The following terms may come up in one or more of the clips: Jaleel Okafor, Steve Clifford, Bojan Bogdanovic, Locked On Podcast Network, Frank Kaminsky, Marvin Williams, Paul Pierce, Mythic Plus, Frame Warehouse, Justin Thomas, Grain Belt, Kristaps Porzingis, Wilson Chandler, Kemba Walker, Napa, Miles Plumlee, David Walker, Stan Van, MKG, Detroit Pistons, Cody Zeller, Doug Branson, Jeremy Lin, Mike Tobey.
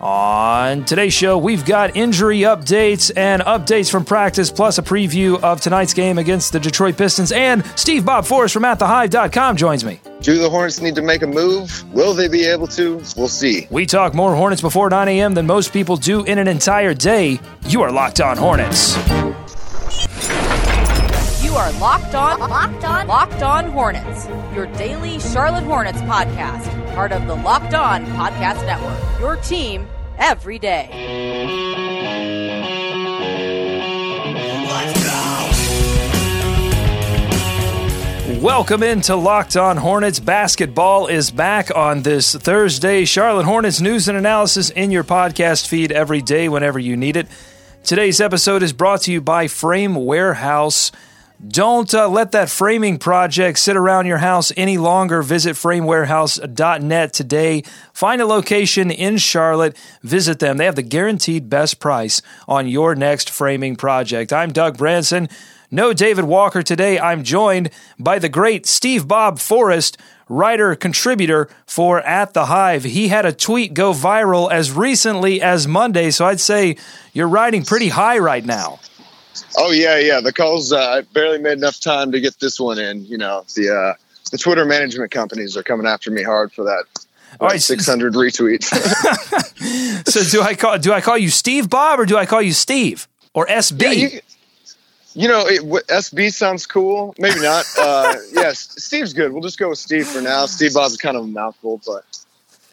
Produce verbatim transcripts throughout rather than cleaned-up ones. On today's show, we've got injury updates and updates from practice, plus a preview of tonight's game against the Detroit Pistons. And Steve Bob Forrest from at the hive dot com joins me. Do the Hornets need to make a move? Will they be able to? We'll see. We talk more Hornets before nine a.m. than most people do in an entire day. You are Locked On Hornets. You are Locked On, Locked On, Locked On Hornets, your daily Charlotte Hornets podcast, part of the Locked On Podcast Network, your team every day. Let's go. Welcome into Locked On Hornets. Basketball is back on this Thursday. Charlotte Hornets news and analysis in your podcast feed every day whenever you need it. Today's episode is brought to you by Frame Warehouse. Don't uh, let that framing project sit around your house any longer. Visit frame warehouse dot net today. Find a location in Charlotte. Visit them. They have the guaranteed best price on your next framing project. I'm Doug Branson. No David Walker today. I'm joined by the great Steve Bob Forrest, writer, contributor for At The Hive. He had a tweet go viral as recently as Monday, so I'd say you're riding pretty high right now. Oh, yeah, yeah. The calls, uh, I barely made enough time to get this one in. You know, the uh, the Twitter management companies are coming after me hard for that. All right, six hundred retweets. So do I call do I call you Steve Bob or do I call you Steve or S B? Yeah, you, you know, it, w- S B sounds cool. Maybe not. Uh, yes, yeah, Steve's good. We'll just go with Steve for now. Steve Bob's kind of a mouthful, but.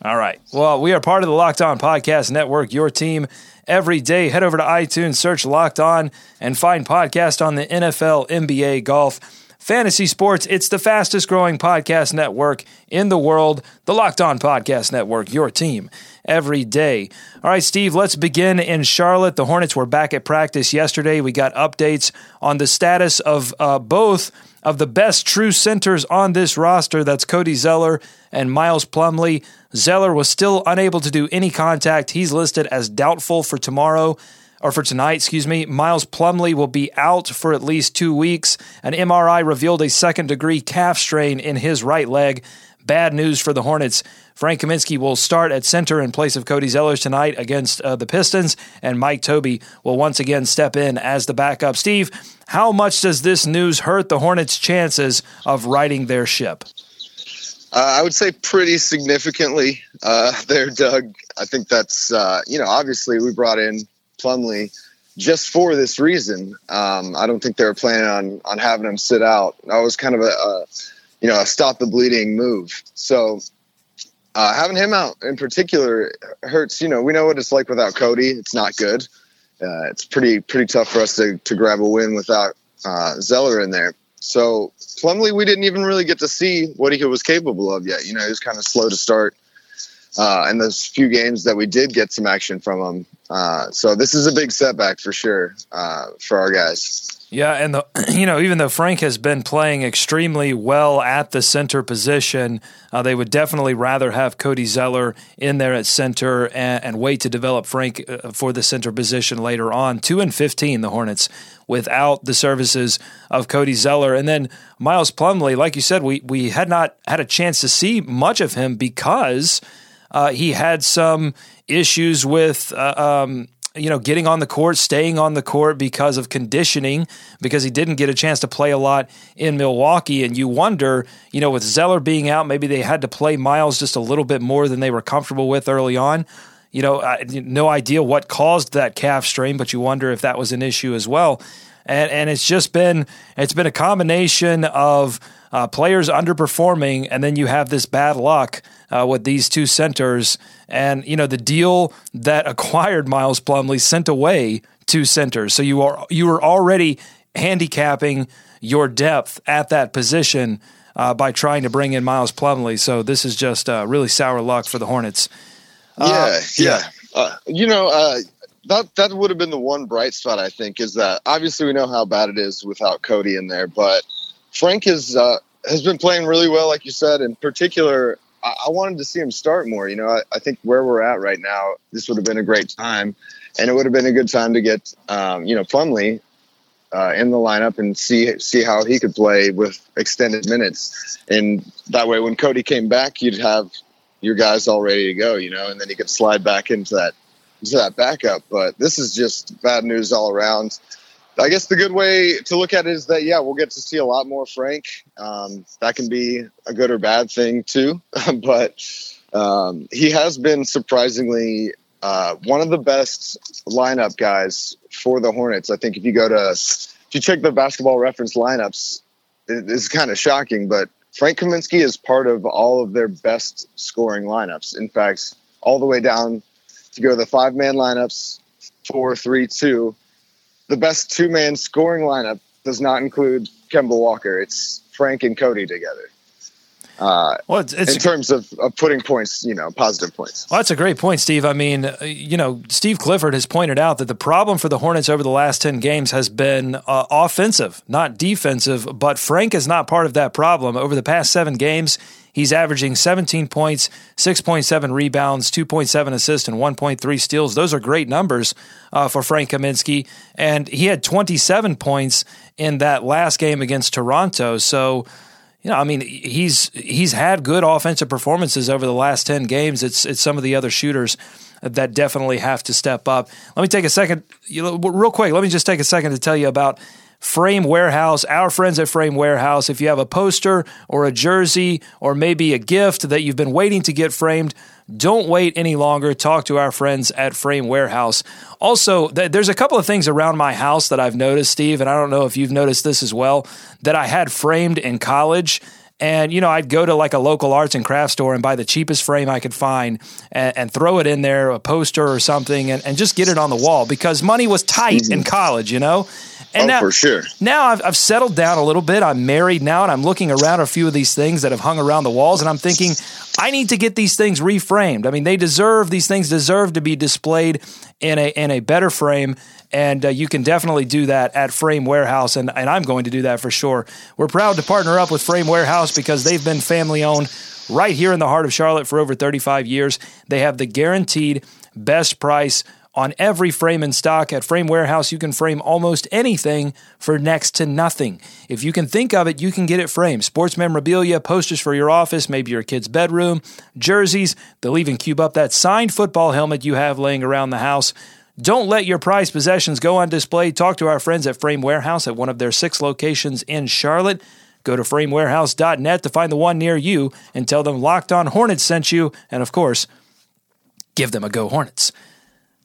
All right. Well, we are part of the Locked On Podcast Network, your team every day. Head over to iTunes, search Locked On, and find podcasts on the N F L, N B A, golf, fantasy sports. It's the fastest growing podcast network in the world, the Locked On Podcast Network, your team every day. All right, Steve, let's begin in Charlotte. The Hornets were back at practice yesterday. We got updates on the status of uh, both of the best true centers on this roster. That's Cody Zeller and Miles Plumlee. Zeller was still unable to do any contact. He's listed as doubtful for tomorrow, or for tonight, excuse me. Miles Plumlee will be out for at least two weeks. An M R I revealed a second-degree calf strain in his right leg. Bad news for the Hornets. Frank Kaminsky will start at center in place of Cody Zeller tonight against uh, the Pistons, and Mike Tobey will once again step in as the backup. Steve, how much does this news hurt the Hornets' chances of righting their ship? Uh, I would say pretty significantly uh, there, Doug. I think that's, uh, you know, obviously we brought in Plumlee just for this reason. Um, I don't think they were planning on on having him sit out. That was kind of a... a you know, a stop the bleeding move. So uh, having him out in particular hurts. You know, we know what it's like without Cody. It's not good. Uh, it's pretty pretty tough for us to, to grab a win without uh, Zeller in there. So Plumlee, we didn't even really get to see what he was capable of yet. You know, he was kind of slow to start. Uh, and those few games that we did get some action from him. Uh, so this is a big setback for sure uh, for our guys. Yeah, and the you know, even though Frank has been playing extremely well at the center position, uh, they would definitely rather have Cody Zeller in there at center and, and wait to develop Frank uh, for the center position later on. two and fifteen, the Hornets, without the services of Cody Zeller. And then Miles Plumlee, like you said, we, we had not had a chance to see much of him because uh, he had some issues with uh, – um, you know, getting on the court, staying on the court because of conditioning, because he didn't get a chance to play a lot in Milwaukee. And you wonder, you know, with Zeller being out, maybe they had to play Miles just a little bit more than they were comfortable with early on. You know, I, no idea what caused that calf strain, but you wonder if that was an issue as well. And and it's just been, it's been a combination of uh, players underperforming, and then you have this bad luck uh, with these two centers. And, you know, the deal that acquired Miles Plumlee sent away two centers. So you are you were already handicapping your depth at that position uh, by trying to bring in Miles Plumlee. So this is just uh, really sour luck for the Hornets. Uh, yeah, yeah. yeah. Uh, you know, uh, that that would have been the one bright spot, I think, is that obviously we know how bad it is without Cody in there, but Frank is, uh, has been playing really well, like you said. In particular, I, I wanted to see him start more. You know, I, I think where we're at right now, this would have been a great time, and it would have been a good time to get, um, you know, Plumlee Uh, in the lineup and see see how he could play with extended minutes. And that way, when Cody came back, you'd have your guys all ready to go, you know, and then he could slide back into that, into that backup. But this is just bad news all around. I guess the good way to look at it is that, yeah, we'll get to see a lot more Frank. Um, that can be a good or bad thing, too. But um, he has been surprisingly Uh, one of the best lineup guys for the Hornets. I think if you go to, if you check the basketball reference lineups, it, it's kind of shocking, but Frank Kaminsky is part of all of their best scoring lineups. In fact, all the way down to go to the five-man lineups, four, three, two, the best two-man scoring lineup does not include Kemba Walker. It's Frank and Cody together. Uh, well, it's, it's in terms of, of putting points, you know, positive points. Well, that's a great point, Steve. I mean, you know, Steve Clifford has pointed out that the problem for the Hornets over the last ten games has been uh, offensive, not defensive. But Frank is not part of that problem. Over the past seven games, he's averaging seventeen points, six point seven rebounds, two point seven assists, and one point three steals. Those are great numbers uh, for Frank Kaminsky. And he had twenty-seven points in that last game against Toronto. So, you know, I mean, he's he's had good offensive performances over the last ten games. It's it's some of the other shooters that definitely have to step up. Let me take a second, you know, real quick, let me just take a second to tell you about Frame Warehouse, our friends at Frame Warehouse. If you have a poster or a jersey or maybe a gift that you've been waiting to get framed, don't wait any longer. Talk to our friends at Frame Warehouse. Also, th- there's a couple of things around my house that I've noticed, Steve, and I don't know if you've noticed this as well, that I had framed in college. And, you know, I'd go to like a local arts and crafts store and buy the cheapest frame I could find and, and throw it in there, a poster or something, and, and just get it on the wall because money was tight mm-hmm. in college, you know? And oh, now, for sure. Now I've, I've settled down a little bit. I'm married now, and I'm looking around a few of these things that have hung around the walls, and I'm thinking, I need to get these things reframed. I mean, they deserve, these things deserve to be displayed in a in a better frame, and uh, you can definitely do that at Frame Warehouse, and, and I'm going to do that for sure. We're proud to partner up with Frame Warehouse because they've been family-owned right here in the heart of Charlotte for over thirty-five years. They have the guaranteed best price on every frame in stock. At Frame Warehouse, you can frame almost anything for next to nothing. If you can think of it, you can get it framed. Sports memorabilia, posters for your office, maybe your kid's bedroom, jerseys. They'll even cube up that signed football helmet you have laying around the house. Don't let your prized possessions go on display. Talk to our friends at Frame Warehouse at one of their six locations in Charlotte. Go to frame warehouse dot net to find the one near you and tell them Locked On Hornets sent you. And, of course, give them a go, Hornets.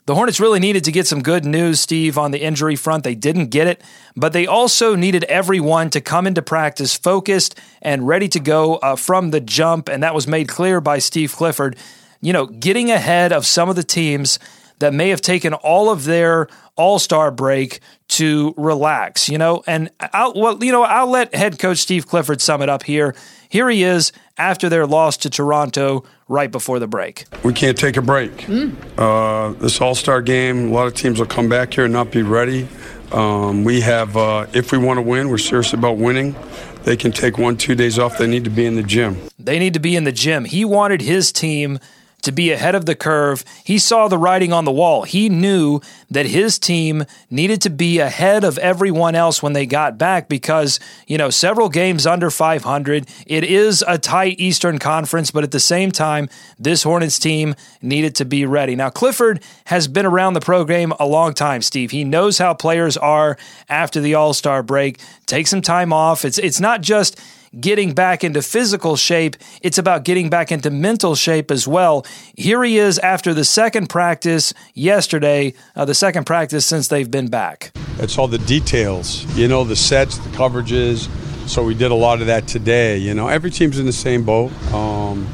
The Hornets really needed to get some good news, Steve, on the injury front. They didn't get it, but they also needed everyone to come into practice focused and ready to go uh, from the jump, and that was made clear by Steve Clifford. You know, getting ahead of some of the teams that may have taken all of their all-star break to relax, you know, and I'll, well, you know, I'll let head coach Steve Clifford sum it up here. Here he is after their loss to Toronto right before the break. We can't take a break. Mm. Uh, this all-star game, a lot of teams will come back here and not be ready. Um, we have, uh, if we want to win, we're serious about winning. They can take one, two days off. They need to be in the gym. They need to be in the gym. He wanted his team to be ahead of the curve. He saw the writing on the wall. He knew that his team needed to be ahead of everyone else when they got back because, you know, several games under five hundred. It is a tight Eastern Conference, but at the same time, this Hornets team needed to be ready. Now, Clifford has been around the program a long time, Steve. He knows how players are after the All-Star break. Take some time off. It's it's not just getting back into physical shape. It's about getting back into mental shape as well. Here he is after the second practice yesterday, uh, the second practice since they've been back. It's all the details, you know, the sets, the coverages. So we did a lot of that today. You know, every team's in the same boat. Um,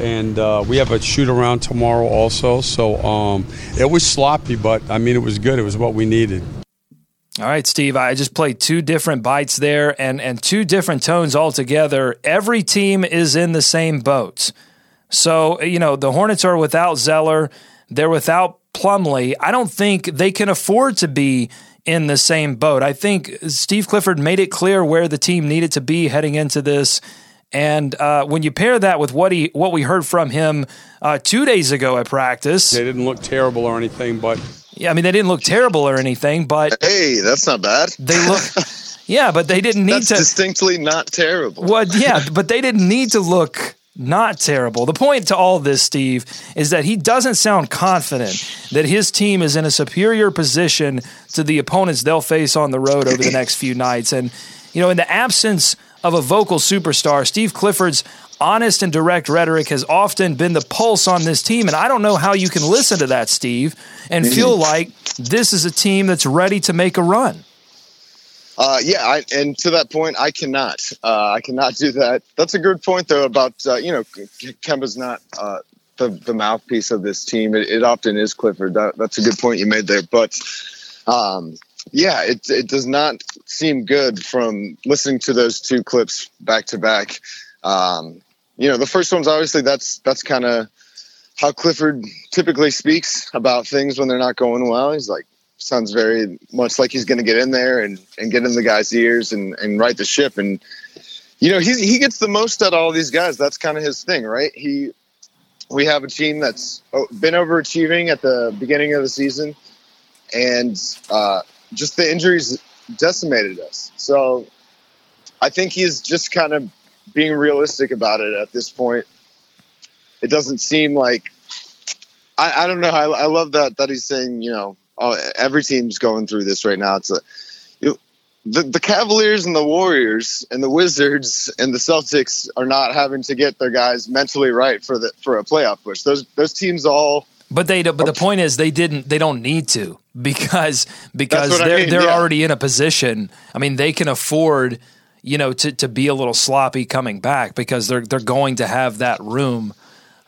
and uh, we have a shoot around tomorrow also. So um, it was sloppy, but I mean, it was good. It was what we needed. All right, Steve, I just played two different bites there and, and two different tones altogether. Every team is in the same boat. So, you know, the Hornets are without Zeller. They're without Plumlee. I don't think they can afford to be in the same boat. I think Steve Clifford made it clear where the team needed to be heading into this. And uh, when you pair that with what he, what we heard from him uh, two days ago at practice, they didn't look terrible or anything, but yeah, I mean, they didn't look terrible or anything, but hey, that's not bad. They look, yeah, but they didn't need that's to distinctly not terrible. Well, yeah, but they didn't need to look not terrible. The point to all this, Steve, is that he doesn't sound confident that his team is in a superior position to the opponents they'll face on the road over the next few nights. And, you know, in the absence of a vocal superstar, Steve Clifford's honest and direct rhetoric has often been the pulse on this team. And I don't know how you can listen to that, Steve, and feel like this is a team that's ready to make a run. Uh, yeah, I, and to that point, I cannot. Uh, I cannot do that. That's a good point, though, about, uh, you know, Kemba's not uh, the, the mouthpiece of this team. It, it often is Clifford. That, that's a good point you made there. But, um, yeah, it, it does not seem good from listening to those two clips back to back. Um, you know, the first one's obviously that's that's kind of how Clifford typically speaks about things when they're not going well. He's like, sounds very much like he's going to get in there and, and get in the guy's ears and, and right the ship. And, you know, he he gets the most out of all these guys. That's kind of his thing, right? He we have a team that's been overachieving at the beginning of the season, and uh, just the injuries decimated us. So I think he's just kind of being realistic about it at this point. It doesn't seem like – I don't know. I, I love that that he's saying, you know, oh, every team's going through this right now. It's a, you, the the Cavaliers and the Warriors and the Wizards and the Celtics are not having to get their guys mentally right for the for a playoff push. Those those teams all. But they. But the point is, they didn't. They don't need to because because they're I mean, they're yeah. already in a position. I mean, they can afford, you know, to, to be a little sloppy coming back because they're they're going to have that room,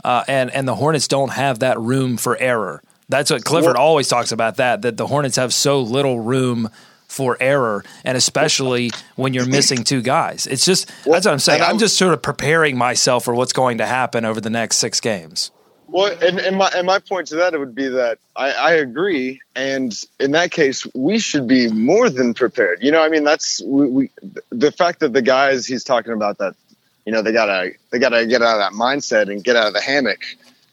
uh, and and the Hornets don't have that room for error. That's what Clifford always talks about, that, that the Hornets have so little room for error, and especially when you're missing two guys. It's just, that's what I'm saying. I'm just sort of preparing myself for what's going to happen over the next six games. Well, and, and, my, and my point to that, it would be that I, I agree, and in that case, we should be more than prepared. You know, I mean, that's we, we, the fact that the guys he's talking about that, you know, they gotta they gotta get out of that mindset and get out of the hammock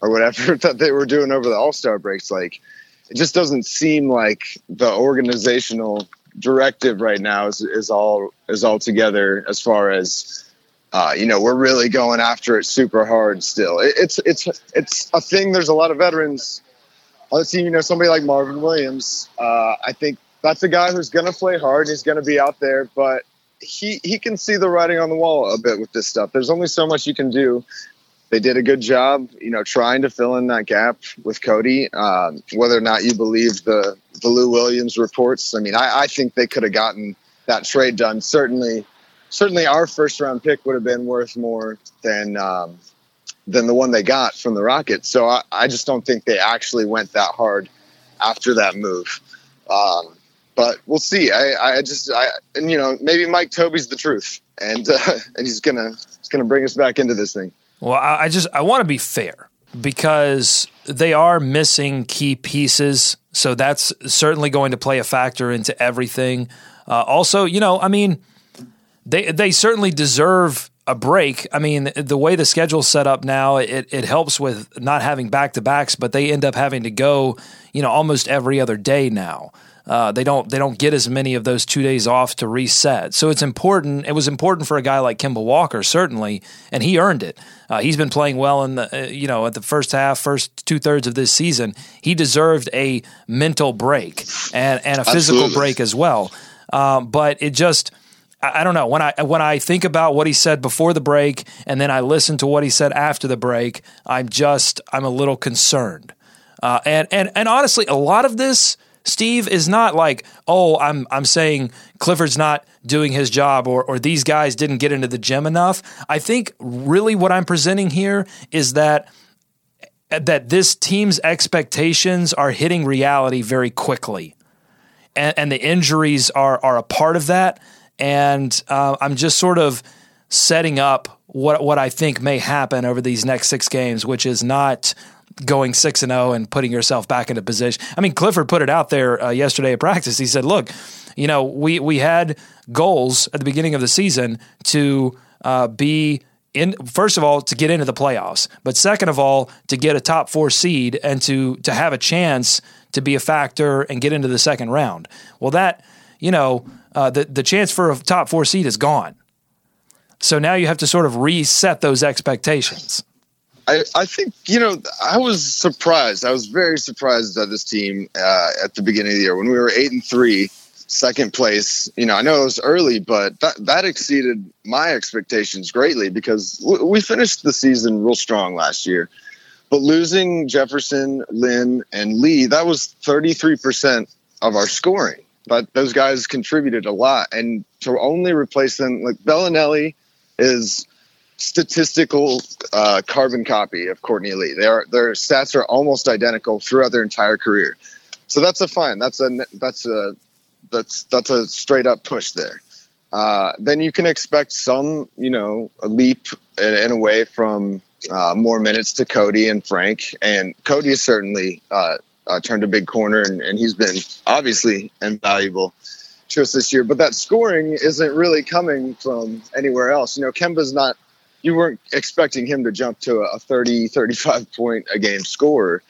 or whatever that they were doing over the All-Star breaks. Like, it just doesn't seem like the organizational directive right now is, is all is all together as far as, uh, you know, we're really going after it super hard still. It, it's it's it's a thing. There's a lot of veterans on the team. You know, somebody like Marvin Williams, uh, I think that's a guy who's going to play hard. He's going to be out there, but he, he can see the writing on the wall a bit with this stuff. There's only so much you can do. They did a good job, you know, trying to fill in that gap with Cody. Um, whether or not you believe the, the Lou Williams reports, I mean, I, I think they could have gotten that trade done. Certainly, certainly, our first round pick would have been worth more than um, than the one they got from the Rockets. So I, I just don't think they actually went that hard after that move. Um, but we'll see. I, I just, I, and you know, maybe Mike Tobey's the truth, and uh, and he's gonna he's gonna bring us back into this thing. Well, I just I want to be fair because they are missing key pieces, so that's certainly going to play a factor into everything. Uh, also, you know, I mean, they they certainly deserve a break. I mean, the way the schedule's set up now, it it helps with not having back-to-backs, but they end up having to go, you know, almost every other day now. Uh, they don't they don't get as many of those two days off to reset. So it's important. It was important for a guy like Kemba Walker, certainly, and he earned it. Uh, he's been playing well in the uh, you know at the first half, first two thirds of this season. He deserved a mental break and, and a physical Absolutely. break as well. Um, but it just I, I don't know when I when I think about what he said before the break and then I listen to what he said after the break. I'm just I'm a little concerned. Uh, and and and honestly, a lot of this, Steve, is not like, oh, I'm I'm saying Clifford's not doing his job or or these guys didn't get into the gym enough. I think really what I'm presenting here is that that this team's expectations are hitting reality very quickly, and, and the injuries are are a part of that. And uh, I'm just sort of setting up what what I think may happen over these next six games, which is not going six and oh and putting yourself back into position. I mean, Clifford put it out there uh, yesterday at practice. He said, look, you know, we, we had goals at the beginning of the season to uh, be in, first of all, to get into the playoffs, but second of all, to get a top four seed and to, to have a chance to be a factor and get into the second round. Well, that, you know, uh, the, the chance for a top four seed is gone. So now you have to sort of reset those expectations. I, I think, you know, I was surprised. I was very surprised at this team uh, at the beginning of the year when we were eight and three, second place. You know, I know it was early, but that, that exceeded my expectations greatly because w- we finished the season real strong last year. But losing Jefferson, Lynn, and Lee, that was thirty-three percent of our scoring. But those guys contributed a lot. And to only replace them, like Bellinelli is statistical uh, carbon copy of Courtney Lee. They are, their stats are almost identical throughout their entire career. So that's a fine. That's a that's a that's that's a straight up push there. Uh, then you can expect some, you know, a leap in, in a way from uh, more minutes to Cody and Frank. And Cody has certainly uh, uh, turned a big corner, and, and he's been obviously invaluable to us this year. But that scoring isn't really coming from anywhere else. You know, Kemba's not. You weren't expecting him to jump to a thirty, thirty-five point a game scorer.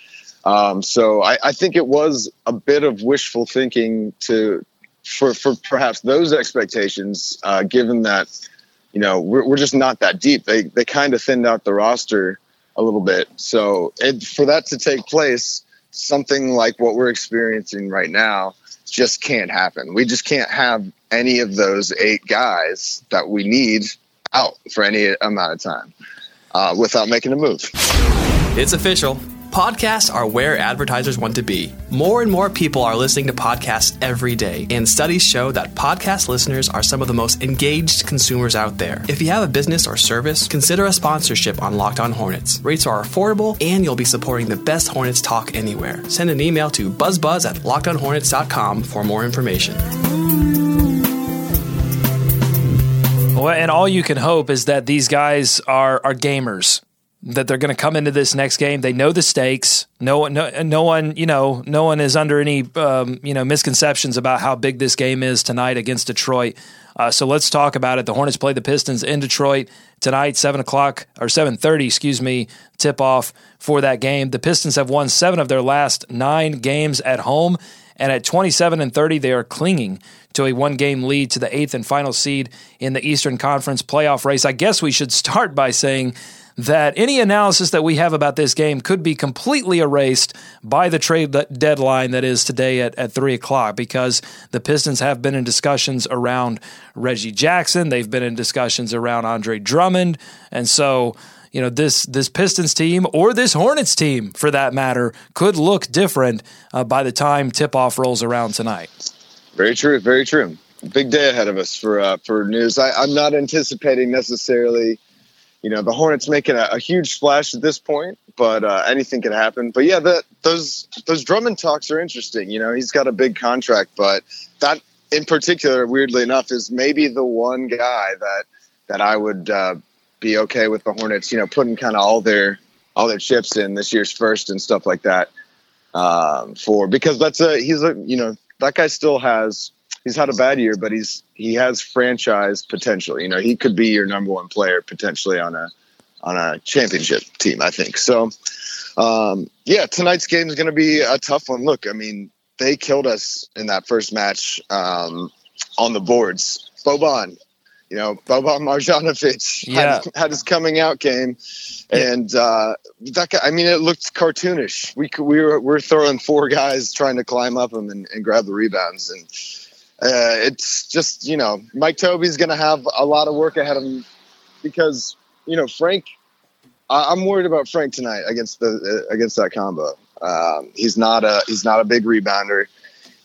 Um, so I, I think it was a bit of wishful thinking to for, for perhaps those expectations, uh, given that, you know, we're, we're just not that deep. They they kind of thinned out the roster a little bit. So it, for that to take place, something like what we're experiencing right now just can't happen. We just can't have any of those eight guys that we need out for any amount of time uh, without making a move. It's official. Podcasts are where advertisers want to be. More and more people are listening to podcasts every day, and studies show that podcast listeners are some of the most engaged consumers out there. If you have a business or service, consider a sponsorship on Locked On Hornets. Rates are affordable, and you'll be supporting the best Hornets talk anywhere. Send an email to buzzbuzz at lockedonhornets dot com for more information. Well, and all you can hope is that these guys are are gamers, that they're going to come into this next game. They know the stakes. No one, no, no one, you know, no one is under any, um, you know, misconceptions about how big this game is tonight against Detroit. Uh, so let's talk about it. The Hornets play the Pistons in Detroit tonight, seven o'clock or seven thirty, excuse me, tip off for that game. The Pistons have won seven of their last nine games at home. And at twenty-seven and thirty, they are clinging to a one-game lead to the eighth and final seed in the Eastern Conference playoff race. I guess we should start by saying that any analysis that we have about this game could be completely erased by the trade deadline that is today at, at three o'clock, because the Pistons have been in discussions around Reggie Jackson. They've been in discussions around Andre Drummond. And so, you know, this this Pistons team, or this Hornets team for that matter, could look different uh, by the time tip-off rolls around tonight. Very true, very true. Big day ahead of us for uh, for news. I, I'm not anticipating necessarily, you know, the Hornets making a, a huge splash at this point, but uh, anything could happen. But yeah, the, those those Drummond talks are interesting. You know, he's got a big contract, but that in particular, weirdly enough, is maybe the one guy that that I would uh, – be okay with the Hornets, you know, putting kind of all their all their chips in this year's first and stuff like that um, for, because that's a, he's a, you know, that guy still has, he's had a bad year, but he's, he has franchise potential. You know, he could be your number one player potentially on a, on a championship team, I think. So um, yeah, tonight's game is going to be a tough one. Look, I mean, they killed us in that first match um, on the boards. Boban, You know, Boban Marjanovic yeah. had, had his coming out game, and uh, that guy, I mean, it looked cartoonish. We we were we're throwing four guys trying to climb up him and, and grab the rebounds, and uh, it's just, you know, Mike Tobey's going to have a lot of work ahead of him because, you know, Frank, I, I'm worried about Frank tonight against the uh, against that combo. Um, he's not a he's not a big rebounder.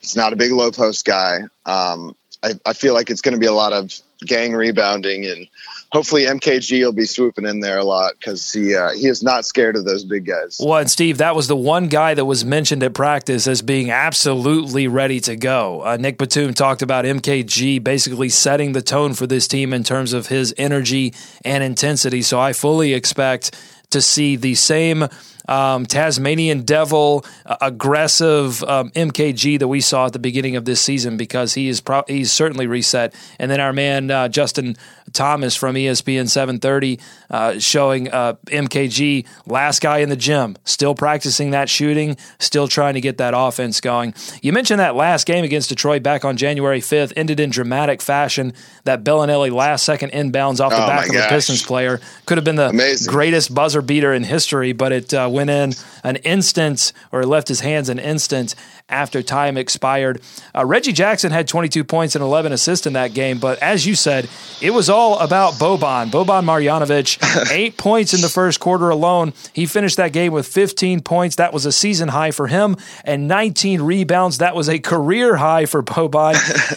He's not a big low post guy. Um, I, I feel like it's going to be a lot of gang rebounding, and hopefully M K G will be swooping in there a lot because he uh, he is not scared of those big guys. Well, and Steve, that was the one guy that was mentioned at practice as being absolutely ready to go. Uh, Nick Batum talked about M K G basically setting the tone for this team in terms of his energy and intensity. So I fully expect to see the same um, Tasmanian devil, uh, aggressive um, M K G that we saw at the beginning of this season, because he is pro- he's certainly reset. And then our man uh, Justin Thomas from E S P N seven thirty uh, showing uh, M K G, last guy in the gym, still practicing that shooting, still trying to get that offense going. You mentioned that last game against Detroit back on January fifth ended in dramatic fashion. That Bellinelli last-second inbounds off the oh back of gosh. the Pistons player could have been the Amazing. greatest buzzer beater in history, but it uh, went in an instant, or left his hands an instant after time expired. Uh, Reggie Jackson had twenty-two points and eleven assists in that game, but as you said, it was all about Boban. Boban Marjanovic, eight points in the first quarter alone. He finished that game with fifteen points. That was a season high for him, and nineteen rebounds. That was a career high for Boban.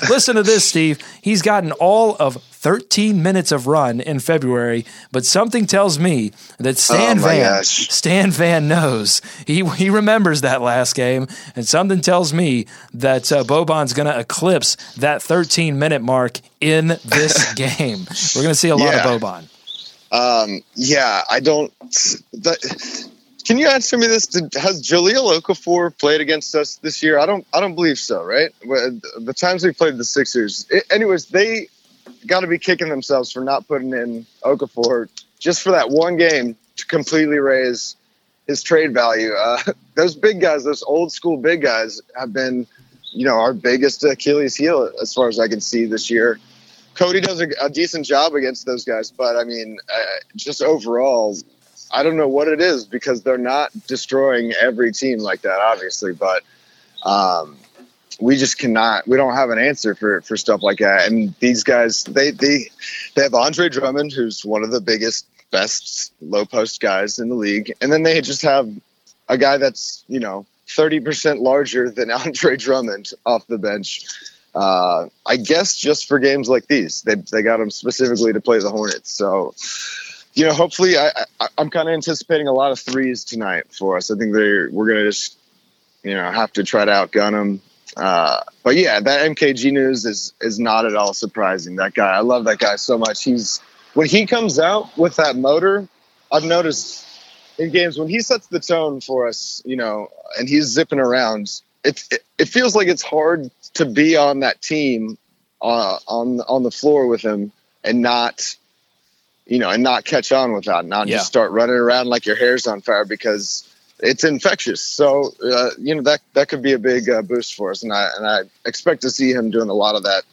Listen to this, Steve. He's gotten all of thirteen minutes of run in February, but something tells me that Stan oh Van gosh. Stan Van knows. He he remembers that last game, and something tells me that uh, Boban's going to eclipse that thirteen-minute mark in this game. We're going to see a lot yeah. of Boban. Um, yeah, I don't that, – can you answer me this? Did, has Jaleel Okafor played against us this year? I don't I don't believe so, right? The times we played the Sixers. It, anyways, they – got to be kicking themselves for not putting in Okafor just for that one game to completely raise his trade value. Uh, those big guys, those old school big guys, have been, you know, our biggest Achilles heel as far as I can see this year. Cody does a, a decent job against those guys, but I mean, uh, just overall, I don't know what it is, because they're not destroying every team like that, obviously, but um, we just cannot, we don't have an answer for, for stuff like that. And these guys, they, they, they have Andre Drummond, who's one of the biggest, best low post guys in the league. And then they just have a guy that's, you know, thirty percent larger than Andre Drummond off the bench. Uh, I guess just for games like these, they, they got him specifically to play the Hornets. So, you know, hopefully I, I I'm kind of anticipating a lot of threes tonight for us. I think they're, we're going to just, you know, have to try to outgun them. Uh, but yeah, that M K G news is, is not at all surprising. That guy, I love that guy so much. He's, when he comes out with that motor, I've noticed in games when he sets the tone for us, you know, and he's zipping around, it, it, it feels like it's hard to be on that team, uh, on, on the floor with him and not, you know, and not catch on with that, not yeah. just start running around like your hair's on fire, because it's infectious. So, uh, you know, that, that could be a big uh, boost for us. And I, and I expect to see him doing a lot of that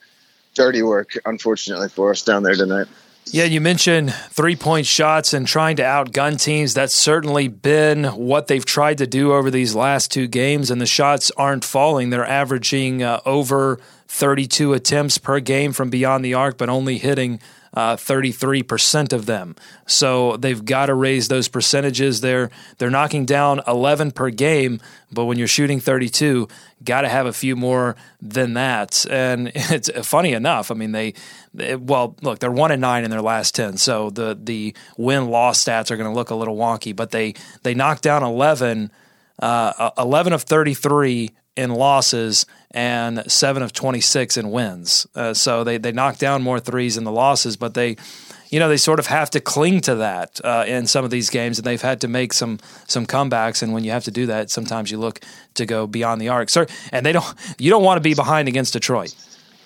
dirty work, unfortunately, for us down there tonight. Yeah, you mentioned three-point shots and trying to outgun teams. That's certainly been what they've tried to do over these last two games, and the shots aren't falling. They're averaging uh, over thirty-two attempts per game from beyond the arc, but only hitting Uh, thirty-three percent of them. So they've got to raise those percentages. They're, they're knocking down eleven per game, but when you're shooting thirty-two, got to have a few more than that. And it's funny enough. I mean, they, they well, look, they're one and nine in their last ten. So the, the win-loss stats are going to look a little wonky, but they, they knocked down eleven, uh, eleven of thirty-three in losses and seven of twenty-six in wins. Uh, so they, they knock down more threes in the losses, but they, you know, they sort of have to cling to that uh, in some of these games, and they've had to make some, some comebacks. And when you have to do that, sometimes you look to go beyond the arc. So, and they don't, you don't want to be behind against Detroit.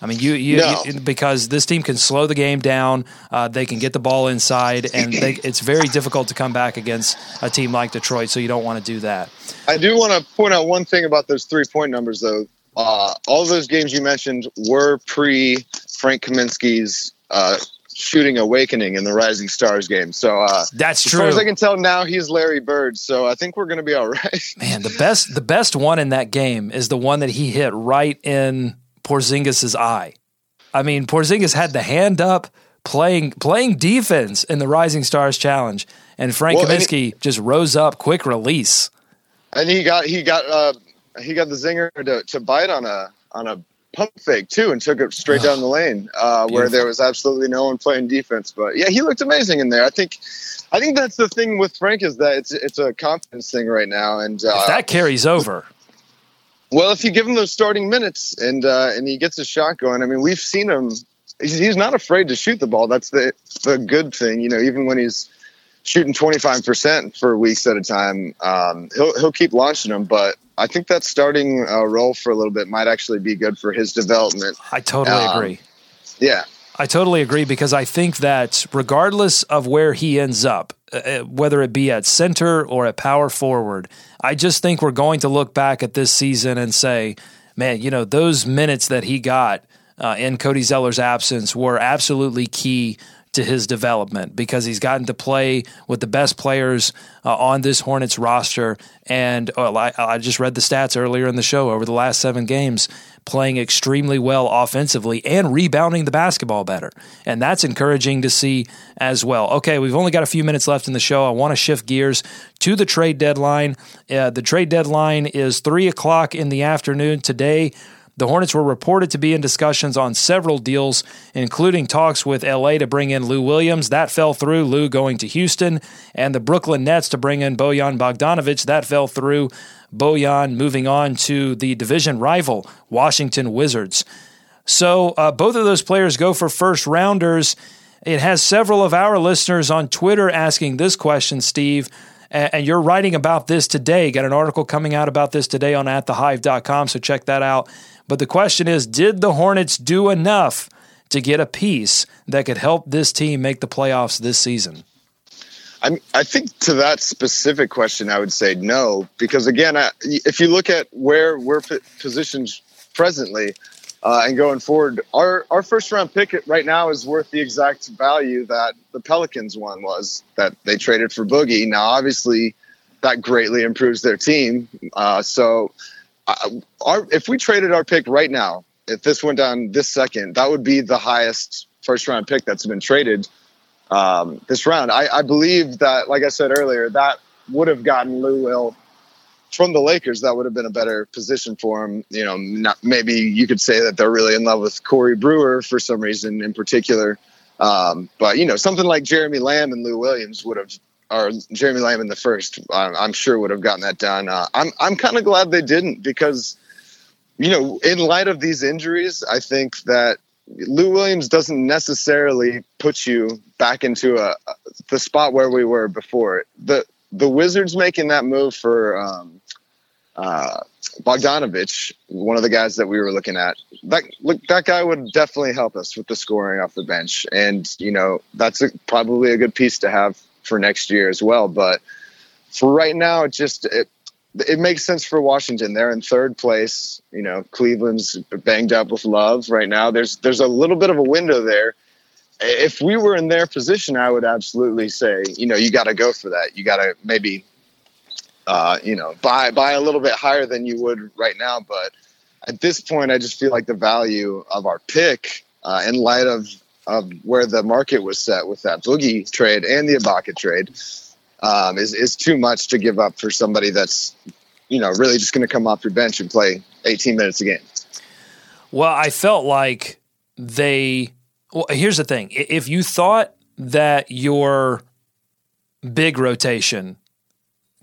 I mean, you, you, no. you because this team can slow the game down. Uh, they can get the ball inside, and they, it's very difficult to come back against a team like Detroit. So you don't want to do that. I do want to point out one thing about those three-point numbers, though. Uh, all those games you mentioned were pre Frank Kaminsky's uh, shooting awakening in the Rising Stars game. So uh, that's true. As far as I can tell now, he's Larry Bird. So I think we're going to be all right. Man, the best, the best one in that game is the one that he hit right in Porzingis's eye. I mean, Porzingis had the hand up playing playing defense in the Rising Stars Challenge, and Frank well, Kaminsky and he, just rose up, quick release, and he got he got. Uh, He got the zinger to, to bite on a on a pump fake too, and took it straight oh, down the lane uh, where there was absolutely no one playing defense. But yeah, he looked amazing in there. I think I think that's the thing with Frank, is that it's it's a confidence thing right now, and uh, if that carries over. Well, if you give him those starting minutes and uh, and he gets his shot going, I mean, we've seen him. He's, he's not afraid to shoot the ball. That's the the good thing, you know. Even when he's shooting twenty-five percent for weeks at a time, um, he'll he'll keep launching them. But I think that starting uh, role for a little bit might actually be good for his development. I totally um, agree. Yeah. I totally agree, because I think that regardless of where he ends up, uh, whether it be at center or at power forward, I just think we're going to look back at this season and say, man, you know, those minutes that he got uh, in Cody Zeller's absence were absolutely key to his development, because he's gotten to play with the best players uh, on this Hornets roster. And oh, I, I just read the stats earlier in the show, over the last seven games, playing extremely well offensively and rebounding the basketball better. And that's encouraging to see as well. Okay, we've only got a few minutes left in the show. I want to shift gears to the trade deadline. Uh, the trade deadline is three o'clock in the afternoon today. The Hornets were reported to be in discussions on several deals, including talks with L A to bring in Lou Williams. That fell through, Lou going to Houston. And the Brooklyn Nets to bring in Bojan Bogdanovic. That fell through, Bojan moving on to the division rival, Washington Wizards. So uh, both of those players go for first-rounders. It has several of our listeners on Twitter asking this question, Steve, and you're writing about this today. Got an article coming out about this today on at the hive dot com, so check that out. But the question is, did the Hornets do enough to get a piece that could help this team make the playoffs this season? I I think to that specific question, I would say no, because again, I, if you look at where we're positioned presently uh, and going forward, our, our first round pick right now is worth the exact value that the Pelicans one was that they traded for Boogie. Now, obviously that greatly improves their team. Uh, so uh, our, if we traded our pick right now, if this went down this second, that would be the highest first round pick that's been traded Um, this round. I, I believe that, like I said earlier, that would have gotten Lou Will from the Lakers. That would have been a better position for him. You know, not, maybe you could say that they're really in love with Corey Brewer for some reason in particular. Um, but, you know, something like Jeremy Lamb and Lou Williams would have, or Jeremy Lamb in the first, I, I'm sure would have gotten that done. Uh, I'm, I'm kind of glad they didn't, because, you know, in light of these injuries, I think that Lou Williams doesn't necessarily put you back into a, the spot where we were before. The the Wizards making that move for um, uh, Bogdanovic, one of the guys that we were looking at, that look, that guy would definitely help us with the scoring off the bench. And, you know, that's a, probably a good piece to have for next year as well. But for right now, it just it, it makes sense for Washington. They're in third place. You know, Cleveland's banged up with Love right now. There's there's a little bit of a window there. If we were in their position, I would absolutely say, you know, you got to go for that. You got to maybe, uh, you know, buy buy a little bit higher than you would right now. But at this point, I just feel like the value of our pick, uh, in light of of where the market was set with that Boogie trade and the Ibaka trade, Um, is, is too much to give up for somebody that's, you know, really just going to come off your bench and play eighteen minutes a game. Well, I felt like they – well, here's the thing. If you thought that your big rotation,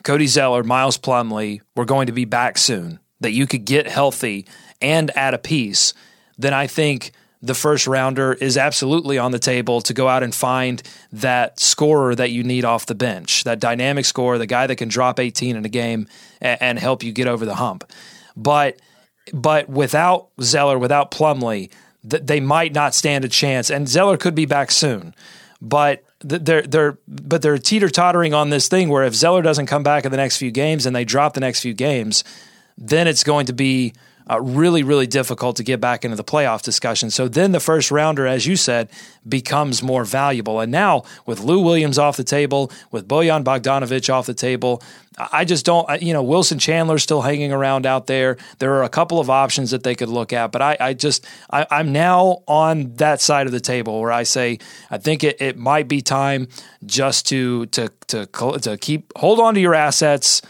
Cody Zeller, Miles Plumlee, were going to be back soon, that you could get healthy and add a piece, then I think – the first rounder is absolutely on the table to go out and find that scorer that you need off the bench, that dynamic scorer, the guy that can drop eighteen in a game and, and help you get over the hump. But but without Zeller, without Plumlee, th- they might not stand a chance. And Zeller could be back soon, but th- they're they're but they're teeter-tottering on this thing where if Zeller doesn't come back in the next few games and they drop the next few games, then it's going to be Uh, really, really difficult to get back into the playoff discussion. So then the first rounder, as you said, becomes more valuable. And now with Lou Williams off the table, with Bojan Bogdanovic off the table, I just don't, you know, Wilson Chandler still hanging around out there. There are a couple of options that they could look at, but I, I just, I, I'm now on that side of the table where I say, I think it, it might be time just to, to, to, to keep, hold on to your assets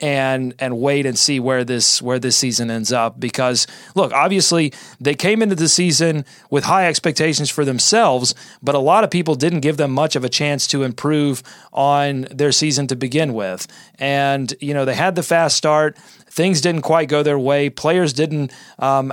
and and wait and see where this where this season ends up. Because, look, obviously they came into the season with high expectations for themselves, but a lot of people didn't give them much of a chance to improve on their season to begin with. And, you know, they had the fast start. things didn't quite go their way. Players didn't um,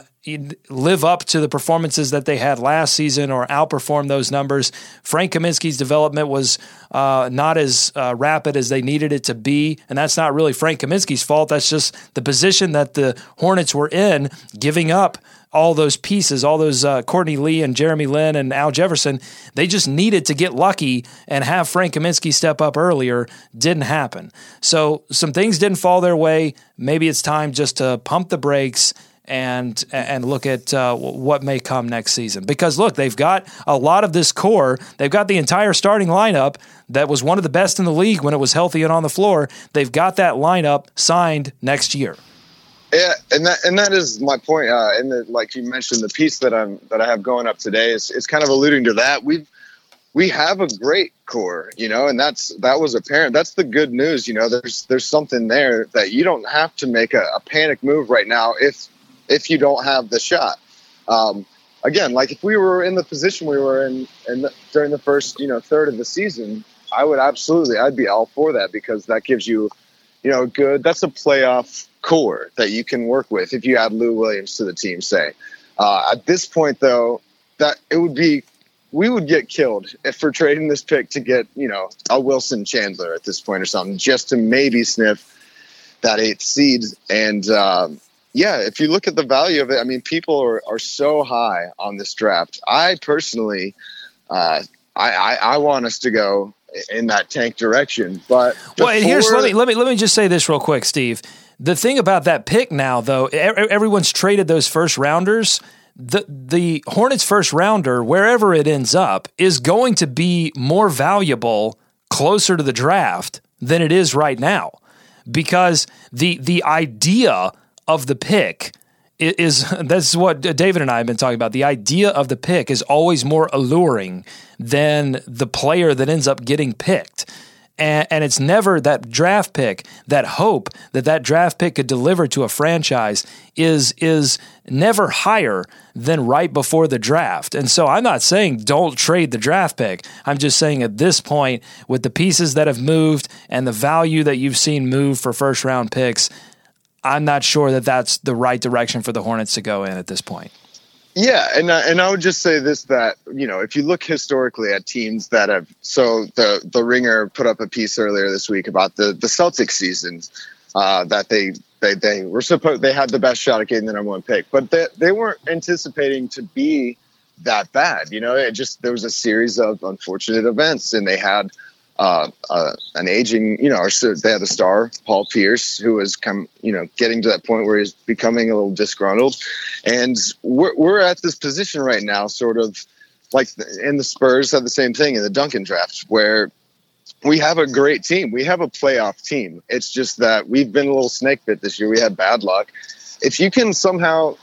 live up to the performances that they had last season or outperform those numbers. Frank Kaminsky's development was uh, not as uh, rapid as they needed it to be, and that's not really Frank Kaminsky's fault. That's just the position that the Hornets were in, giving up all those pieces, all those uh, Courtney Lee and Jeremy Lin and Al Jefferson. They just needed to get lucky and have Frank Kaminsky step up earlier. Didn't happen. So some things didn't fall their way. Maybe it's time just to pump the brakes and and look at uh, what may come next season. Because, look, they've got a lot of this core. They've got the entire starting lineup that was one of the best in the league when it was healthy and on the floor. They've got that lineup signed next year. Yeah, and that and that is my point. Uh, and the, like you mentioned, the piece that I'm that I have going up today is is kind of alluding to that. We've we have a great core, you know, and that's that was apparent. That's the good news, you know. There's there's something there that you don't have to make a, a panic move right now if if you don't have the shot. Um, again, like if we were in the position we were in in the, during the first you know third of the season, I would absolutely I'd be all for that, because that gives you, you know, good. That's a playoff core that you can work with if you add Lou Williams to the team, say. Uh, at this point, though, that it would be we would get killed if we're trading this pick to get, you know, a Wilson Chandler at this point or something, just to maybe sniff that eighth seed. And um, yeah, if you look at the value of it, I mean, people are, are so high on this draft. I personally, uh, I, I, I want us to go in that tank direction. But before- well, and here's let me let me let me just say this real quick, Steve. The thing about that pick now, though, everyone's traded those first rounders. The the Hornets' first rounder, wherever it ends up, is going to be more valuable closer to the draft than it is right now, because the the idea of the pick is, that's what David and I have been talking about. The idea of the pick is always more alluring than the player that ends up getting picked. And, and it's never that draft pick, that hope that that draft pick could deliver to a franchise is is never higher than right before the draft. And so I'm not saying don't trade the draft pick. I'm just saying at this point, with the pieces that have moved and the value that you've seen move for first round picks, I'm not sure that that's the right direction for the Hornets to go in at this point. Yeah, and uh, and I would just say this, that, you know, if you look historically at teams that have, so the the Ringer put up a piece earlier this week about the the Celtics seasons uh, that they they they were supposed they had the best shot at getting the number one pick, but they they weren't anticipating to be that bad. You know, it just there was a series of unfortunate events, and they had uh, uh, an aging, you know, or so they had a star, Paul Pierce, who was come, you know, getting to that point where he's becoming a little disgruntled. And we're, we're at this position right now, sort of like the, and the Spurs have the same thing in the Duncan draft, where we have a great team. We have a playoff team. It's just that we've been a little snake bit this year. We had bad luck. If you can somehow,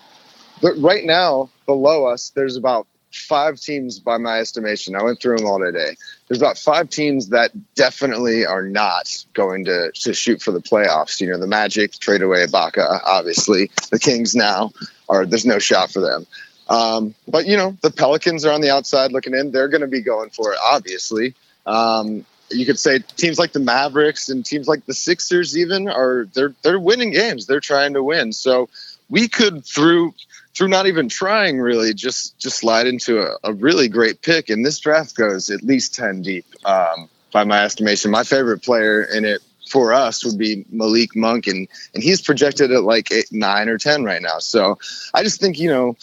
right now below us, there's about five teams by my estimation. I went through them all today. There's about five teams that definitely are not going to, to shoot for the playoffs. You know, the Magic trade away Ibaka, obviously. The Kings now are, there's no shot for them. Um, but, you know, the Pelicans are on the outside looking in. They're going to be going for it, obviously. Um, you could say teams like the Mavericks and teams like the Sixers even are, they're, they're winning games. They're trying to win. So we could, through through not even trying really, just, just slide into a, a really great pick. And this draft goes at least ten deep um, by my estimation. My favorite player in it for us would be Malik Monk, and, and he's projected at like eight, nine or ten right now. So I just think, you know,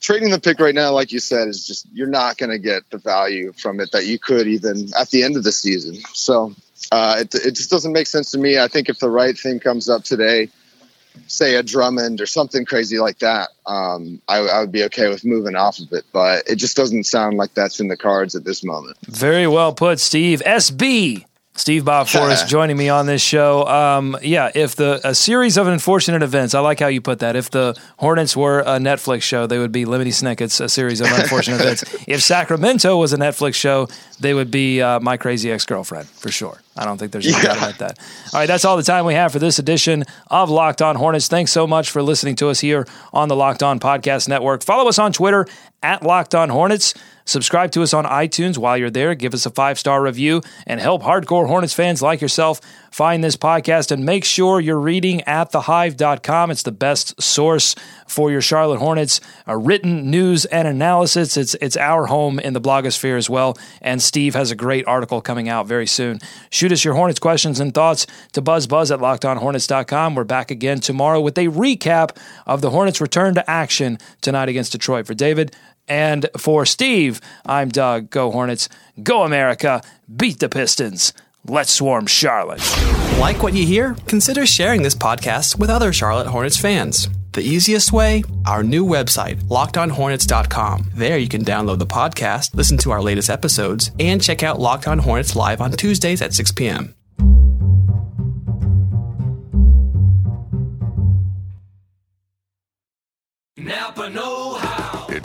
trading the pick right now, like you said, is just, you're not going to get the value from it that you could even at the end of the season. So uh, it, it just doesn't make sense to me. I think if the right thing comes up today, say a Drummond or something crazy like that, um, I, I would be okay with moving off of it, but it just doesn't sound like that's in the cards at this moment. Very well put, Steve. S B, Steve Bob Forrest, joining me on this show. Um, yeah, if the a series of unfortunate events, I like how you put that. If the Hornets were a Netflix show, they would be Lemony Snicket's A Series of Unfortunate Events. If Sacramento was a Netflix show, they would be uh, My Crazy Ex-Girlfriend, for sure. I don't think there's any doubt about that. All right, that's all the time we have for this edition of Locked On Hornets. Thanks so much for listening to us here on the Locked On Podcast Network. Follow us on Twitter at Locked On Hornets. Subscribe to us on iTunes. While you're there, give us a five-star review and help hardcore Hornets fans like yourself find this podcast, and make sure you're reading at the hive dot com. It's the best source for your Charlotte Hornets uh, written news and analysis. It's it's our home in the blogosphere as well, and Steve has a great article coming out very soon. Shoot us your Hornets questions and thoughts to buzzbuzz at locked on hornets dot com. We're back again tomorrow with a recap of the Hornets' return to action tonight against Detroit. For David and for Steve, I'm Doug. Go Hornets. Go America. Beat the Pistons. Let's swarm Charlotte. Like what you hear? Consider sharing this podcast with other Charlotte Hornets fans. The easiest way? Our new website, locked on hornets dot com. There you can download the podcast, listen to our latest episodes, and check out Locked On Hornets live on Tuesdays at six p.m. Napa Know How. It